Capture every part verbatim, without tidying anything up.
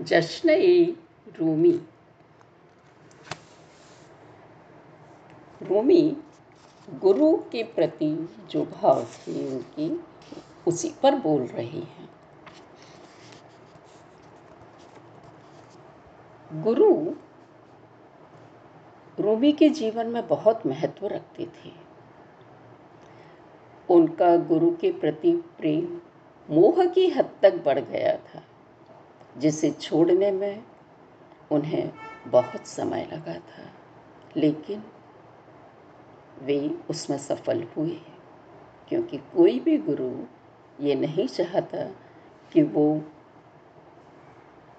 जश्न-ए रूमी। रूमी गुरु के प्रति जो भाव थे उनकी, उसी पर बोल रहे हैं। गुरु रूमी के जीवन में बहुत महत्व रखते थे। उनका गुरु के प्रति प्रेम मोह की हद तक बढ़ गया था, जिसे छोड़ने में उन्हें बहुत समय लगा था, लेकिन वे उसमें सफल हुए, क्योंकि कोई भी गुरु ये नहीं चाहता कि वो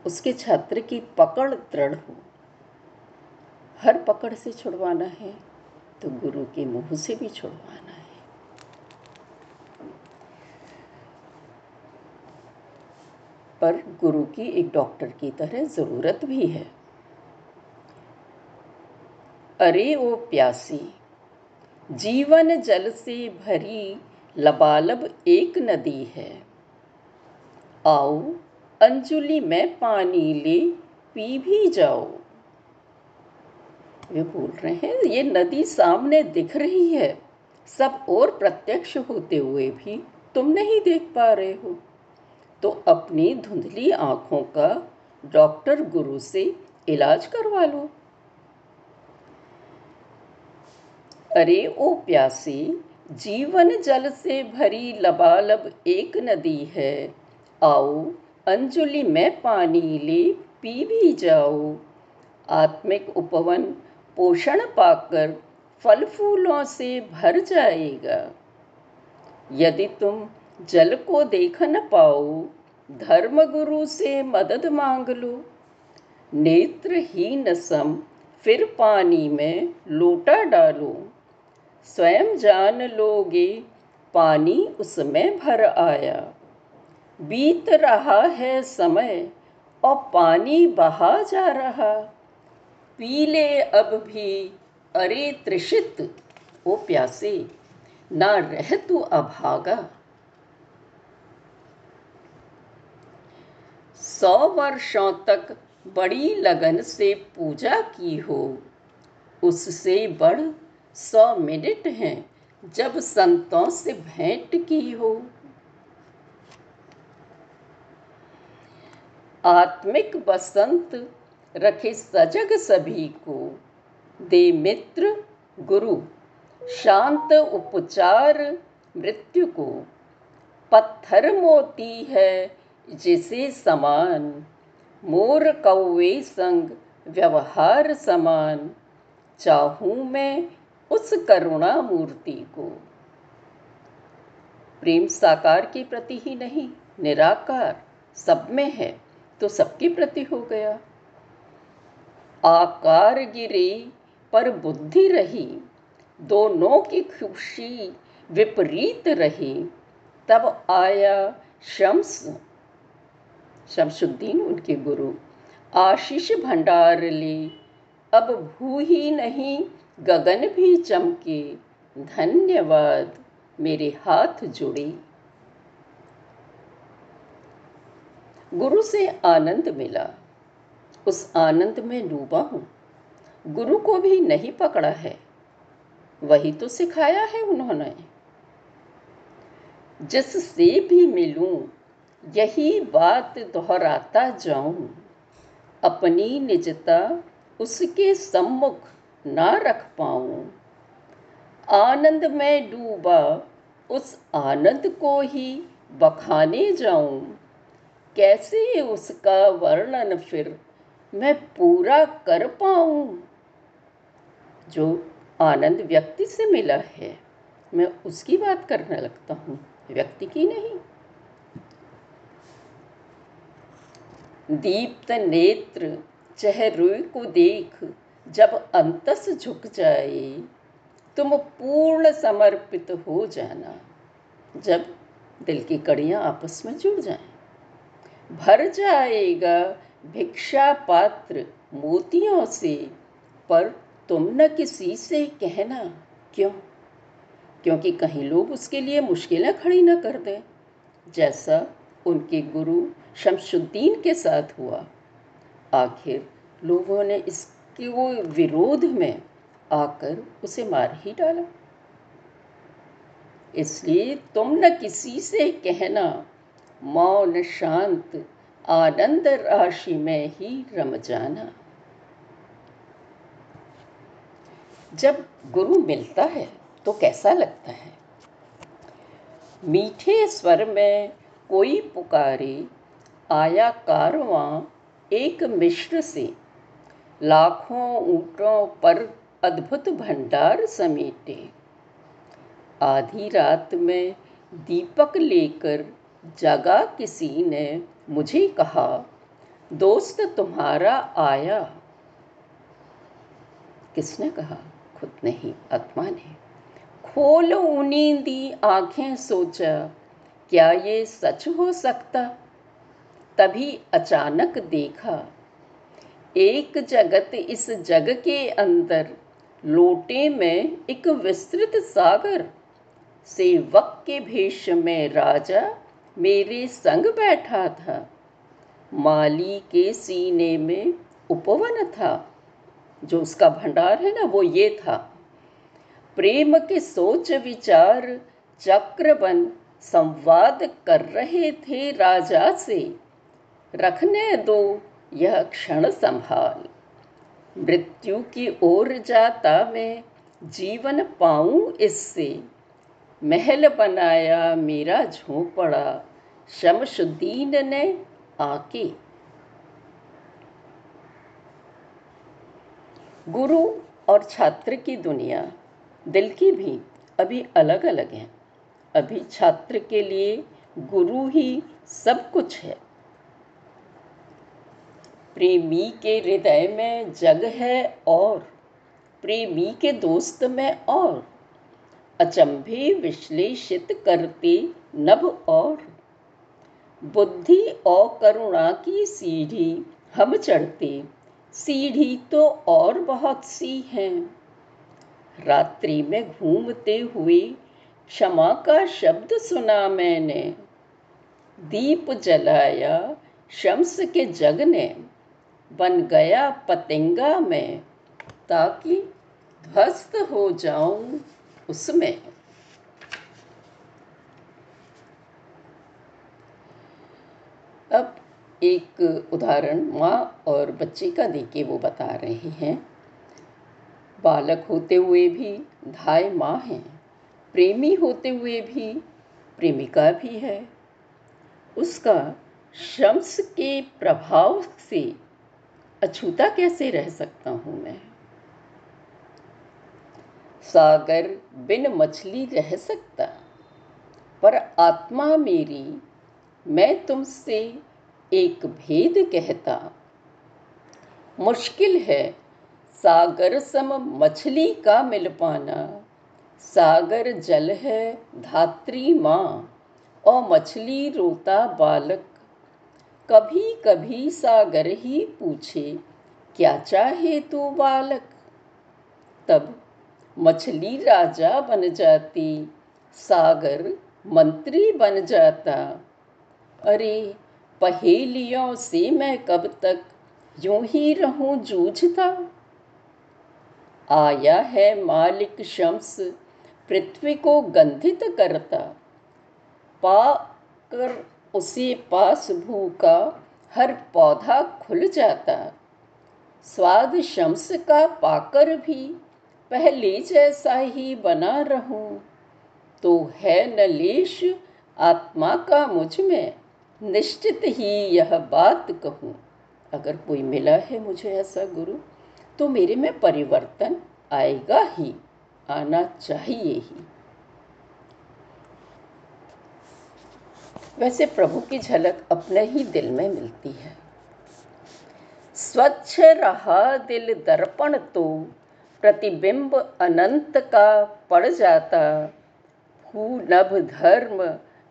उसके छात्र की पकड़ दृढ़ हो। हर पकड़ से छुड़वाना है तो गुरु के मुंह से भी छुड़वाना है। पर गुरु की एक डॉक्टर की तरह ज़रूरत भी है। अरे ओ प्यासी, जीवन जल से भरी लबालब एक नदी है, आओ अंजुली में पानी ले पी भी जाओ। वे बोल रहे हैं, ये नदी सामने दिख रही है, सब और प्रत्यक्ष होते हुए भी तुम नहीं देख पा रहे हो, तो अपनी धुंधली आँखों का डॉक्टर गुरु से इलाज करवा लो। अरे ओ प्यासी, जीवन जल से भरी लबालब एक नदी है, आओ अंजुली में पानी ले पी भी जाओ। आत्मिक उपवन पोषण पाकर फल फूलों से भर जाएगा। यदि तुम जल को देख न पाओ, धर्म गुरु से मदद मांग लो। नेत्रहीन सम फिर पानी में लोटा डालो, स्वयं जान लोगे पानी उसमें भर आया। बीत रहा है समय और पानी बहा जा रहा, पी ले अब भी अरे तृषित, ओ प्यासे ना रह तू अभागा। सौ वर्षों तक बड़ी लगन से पूजा की हो, उससे बढ़ सौ मिनट हैं जब संतों से भेंट की हो। आत्मिक बसंत रखे सजग सभी को, दे मित्र गुरु शांत उपचार मृत्यु को। पत्थर मोती है जिसे समान, मोर कौवे संग व्यवहार समान। चाहूं मैं उस करुणा मूर्ति को। प्रेम साकार के प्रति ही नहीं, निराकार सब में है, तो सबके प्रति हो गया। आकार गिरे पर बुद्धि रही, दोनों की खुशी विपरीत रही। तब आया शम्स, शमसुद्दीन उनके गुरु, आशीष भंडार ले। अब भू ही नहीं गगन भी चमके, धन्यवाद मेरे हाथ जुड़े। गुरु से आनंद मिला, उस आनंद में डूबा हूँ। गुरु को भी नहीं पकड़ा है, वही तो सिखाया है उन्होंने। जिससे भी मिलूं यही बात दोहराता जाऊं, अपनी निजता उसके सम्मुख ना रख पाऊं। आनंद में डूबा, उस आनंद को ही बखाने जाऊं। कैसे उसका वर्णन फिर मैं पूरा कर पाऊं। जो आनंद व्यक्ति से मिला है, मैं उसकी बात करने लगता हूँ, व्यक्ति की नहीं। दीप्त नेत्र चेहरे को देख जब अंतस झुक जाए, तुम पूर्ण समर्पित हो जाना। जब दिल की कड़ियाँ आपस में जुड़ जाएं, भर जाएगा भिक्षा पात्र मोतियों से। पर तुम न किसी से कहना, क्यों? क्योंकि कहीं लोग उसके लिए मुश्किलें खड़ी न कर दें, जैसा उनके गुरु शमसुद्दीन के साथ हुआ। आखिर लोगों ने इसके वो विरोध में आकर उसे मार ही डाला। इसलिए तुम न किसी से कहना, मौन शांत आनंद राशि में ही रम जाना। जब गुरु मिलता है तो कैसा लगता है? मीठे स्वर में कोई पुकारे, आया कारवां एक मिश्र से। लाखों ऊँटों पर अद्भुत भंडार समेटे। आधी रात में दीपक लेकर जगा किसी ने, मुझे कहा दोस्त तुम्हारा आया। किसने कहा? खुद नहीं, आत्मा ने। खोल उन्हीं दी आंखें, सोचा क्या ये सच हो सकता। तभी अचानक देखा, एक जगत इस जग के अंदर, लोटे में एक विस्तृत सागर। सेवक के भेष में राजा मेरे संग बैठा था, माली के सीने में उपवन था। जो उसका भंडार है ना, वो ये था। प्रेम के सोच विचार चक्रवन संवाद कर रहे थे राजा से। रखने दो यह क्षण संभाल, मृत्यु की ओर जाता मैं जीवन पाऊं इससे। महल बनाया मेरा झोंपड़ा, शमशुद्दीन ने आके। गुरु और छात्र की दुनिया, दिल की भी, अभी अलग अलग हैं। अभी छात्र के लिए गुरु ही सब कुछ है। प्रेमी के हृदय में जग है और प्रेमी के दोस्त में और। अचंभे विश्लेषित करते नभ और, बुद्धि और करुणा की सीढ़ी हम चढ़ते। सीढ़ी तो और बहुत सी हैं। रात्रि में घूमते हुए क्षमा का शब्द सुना मैंने। दीप जलाया शम्स के जग ने, बन गया पतंगा में ताकि ध्वस्त हो जाऊं उसमें। अब एक उदाहरण माँ और बच्चे का देके वो बता रहे हैं। बालक होते हुए भी धाय माँ है, प्रेमी होते हुए भी प्रेमिका भी है। उसका शम्स के प्रभाव से अछूता कैसे रह सकता हूँ मैं? सागर बिन मछली रह सकता, पर आत्मा मेरी, मैं तुमसे एक भेद कहता। मुश्किल है सागर सम मछली का मिल पाना। सागर जल है धात्री माँ, और मछली रोता बालक। कभी कभी सागर ही पूछे, क्या चाहे तू बालक। तब मछली राजा बन जाती, सागर मंत्री बन जाता। अरे पहेलियों से मैं कब तक यूं ही रहूं जूझता। आया है मालिक शम्स पृथ्वी को गंधित करता। पाकर उसी पास भूखा हर पौधा खुल जाता। स्वाद शम्स का पाकर भी पहले जैसा ही बना रहूं, तो है नलेश आत्मा का मुझ में, निश्चित ही यह बात कहूं। अगर कोई मिला है मुझे ऐसा गुरु, तो मेरे में परिवर्तन आएगा ही, आना चाहिए ही। वैसे प्रभु की झलक अपने ही दिल में मिलती है। स्वच्छ रहा दिल दर्पण तो, प्रतिबिंब अनंत का पड़ जाता। भू नभ धर्म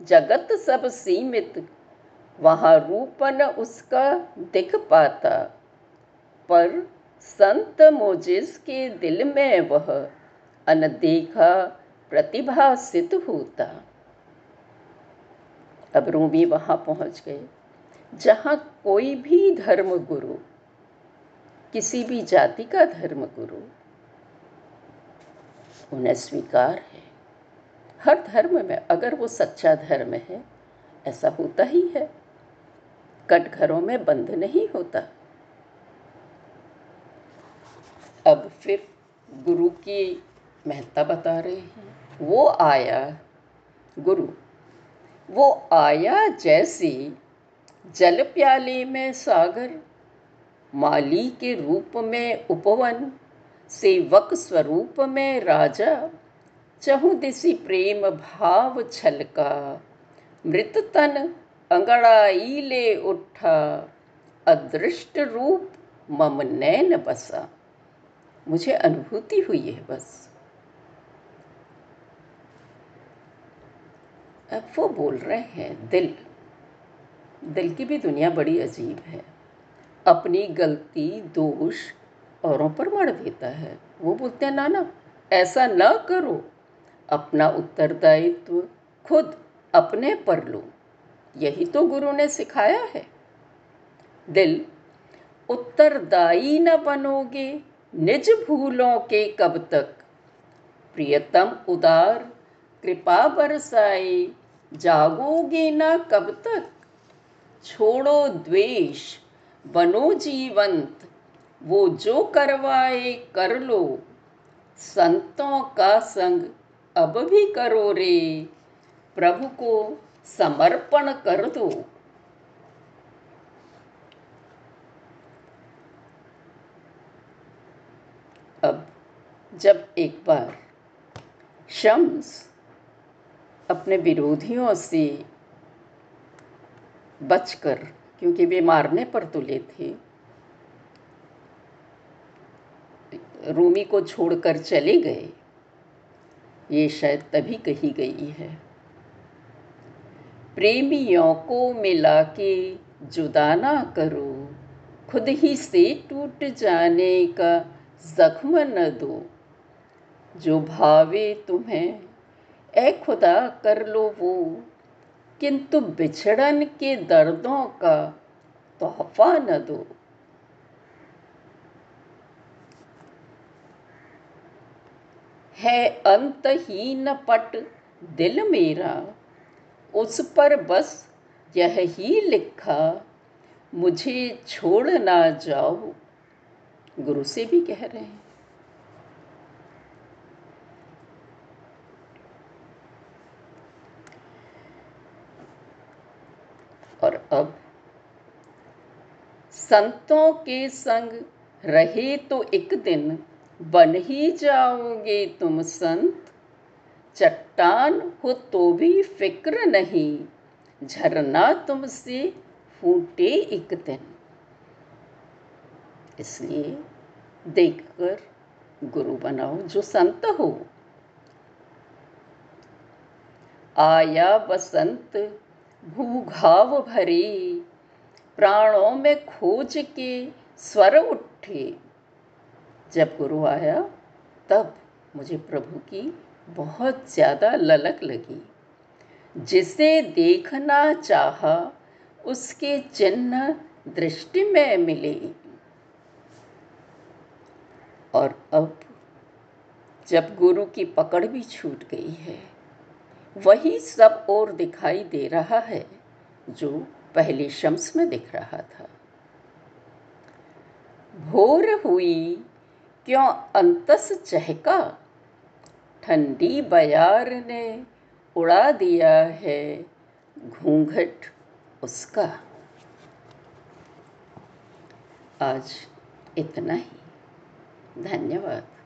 जगत सब सीमित, वहाँ रूपन उसका दिख पाता। पर संत मोजिज़ के दिल में वह अनदेखा प्रतिभासित होता। अब रूमी वहाँ पहुँच गए जहाँ कोई भी धर्म गुरु किसी भी जाति का धर्मगुरु उन्हें स्वीकार है। हर धर्म में अगर वो सच्चा धर्म है, ऐसा होता ही है, कटघरों में बंद नहीं होता। अब फिर गुरु की महत्ता बता रहे हैं। वो आया गुरु, वो आया जैसे जल प्याले में सागर, माली के रूप में उपवन, सेवक स्वरूप में राजा, चहुँ दिसी प्रेम भाव छलका, मृत तन अंगड़ाई ले उठा, अदृष्ट रूप मम नैन बसा। मुझे अनुभूति हुई है बस। अब वो बोल रहे हैं दिल, दिल की भी दुनिया बड़ी अजीब है। अपनी गलती दोष औरों पर मढ़ देता है। वो बोलते हैं ना ना ऐसा ना करो, अपना उत्तरदायित्व खुद अपने पर लो। यही तो गुरु ने सिखाया है। दिल, उत्तरदायी न बनोगे निज भूलों के कब तक, प्रियतम उदार कृपा बरसाए, जागोगे ना कब तक। छोड़ो द्वेष बनो जीवंत, वो जो करवाए कर लो, संतों का संग अब भी करो रे, प्रभु को समर्पण कर दो। अब जब एक बार शम्स अपने विरोधियों से बचकर, क्योंकि वे मारने पर तुले थे, रूमी को छोड़कर चले गए, ये शायद तभी कही गई है। प्रेमियों को मिला के जुदा ना करो, खुद ही से टूट जाने का जख्म न दो, जो भावे तुम्हें ऐ खुदा कर लो वो, किंतु बिछड़न के दर्दों का तोहफा न दो। है अंतहीन पट दिल मेरा, उस पर बस यह ही लिखा, मुझे छोड़ ना जाओ। गुरु से भी कह रहे हैं। और अब संतों के संग रहे तो एक दिन, बन ही जाओगे तुम संत, चट्टान हो तो भी फिक्र नहीं, झरना तुमसे फूटे एक दिन। इसलिए देखकर गुरु बनाओ, जो संत हो। आया बसंत भूघाव भरे, प्राणों में खोज के स्वर उठे। जब गुरु आया तब मुझे प्रभु की बहुत ज़्यादा ललक लगी। जिसे देखना चाहा उसके चिन्ह दृष्टि में मिले। और अब जब गुरु की पकड़ भी छूट गई है, वही सब और दिखाई दे रहा है जो पहले शम्स में दिख रहा था। भोर हुई क्यों अंतस चहका, ठंडी बयार ने उड़ा दिया है घूंघट उसका। आज इतना ही। धन्यवाद।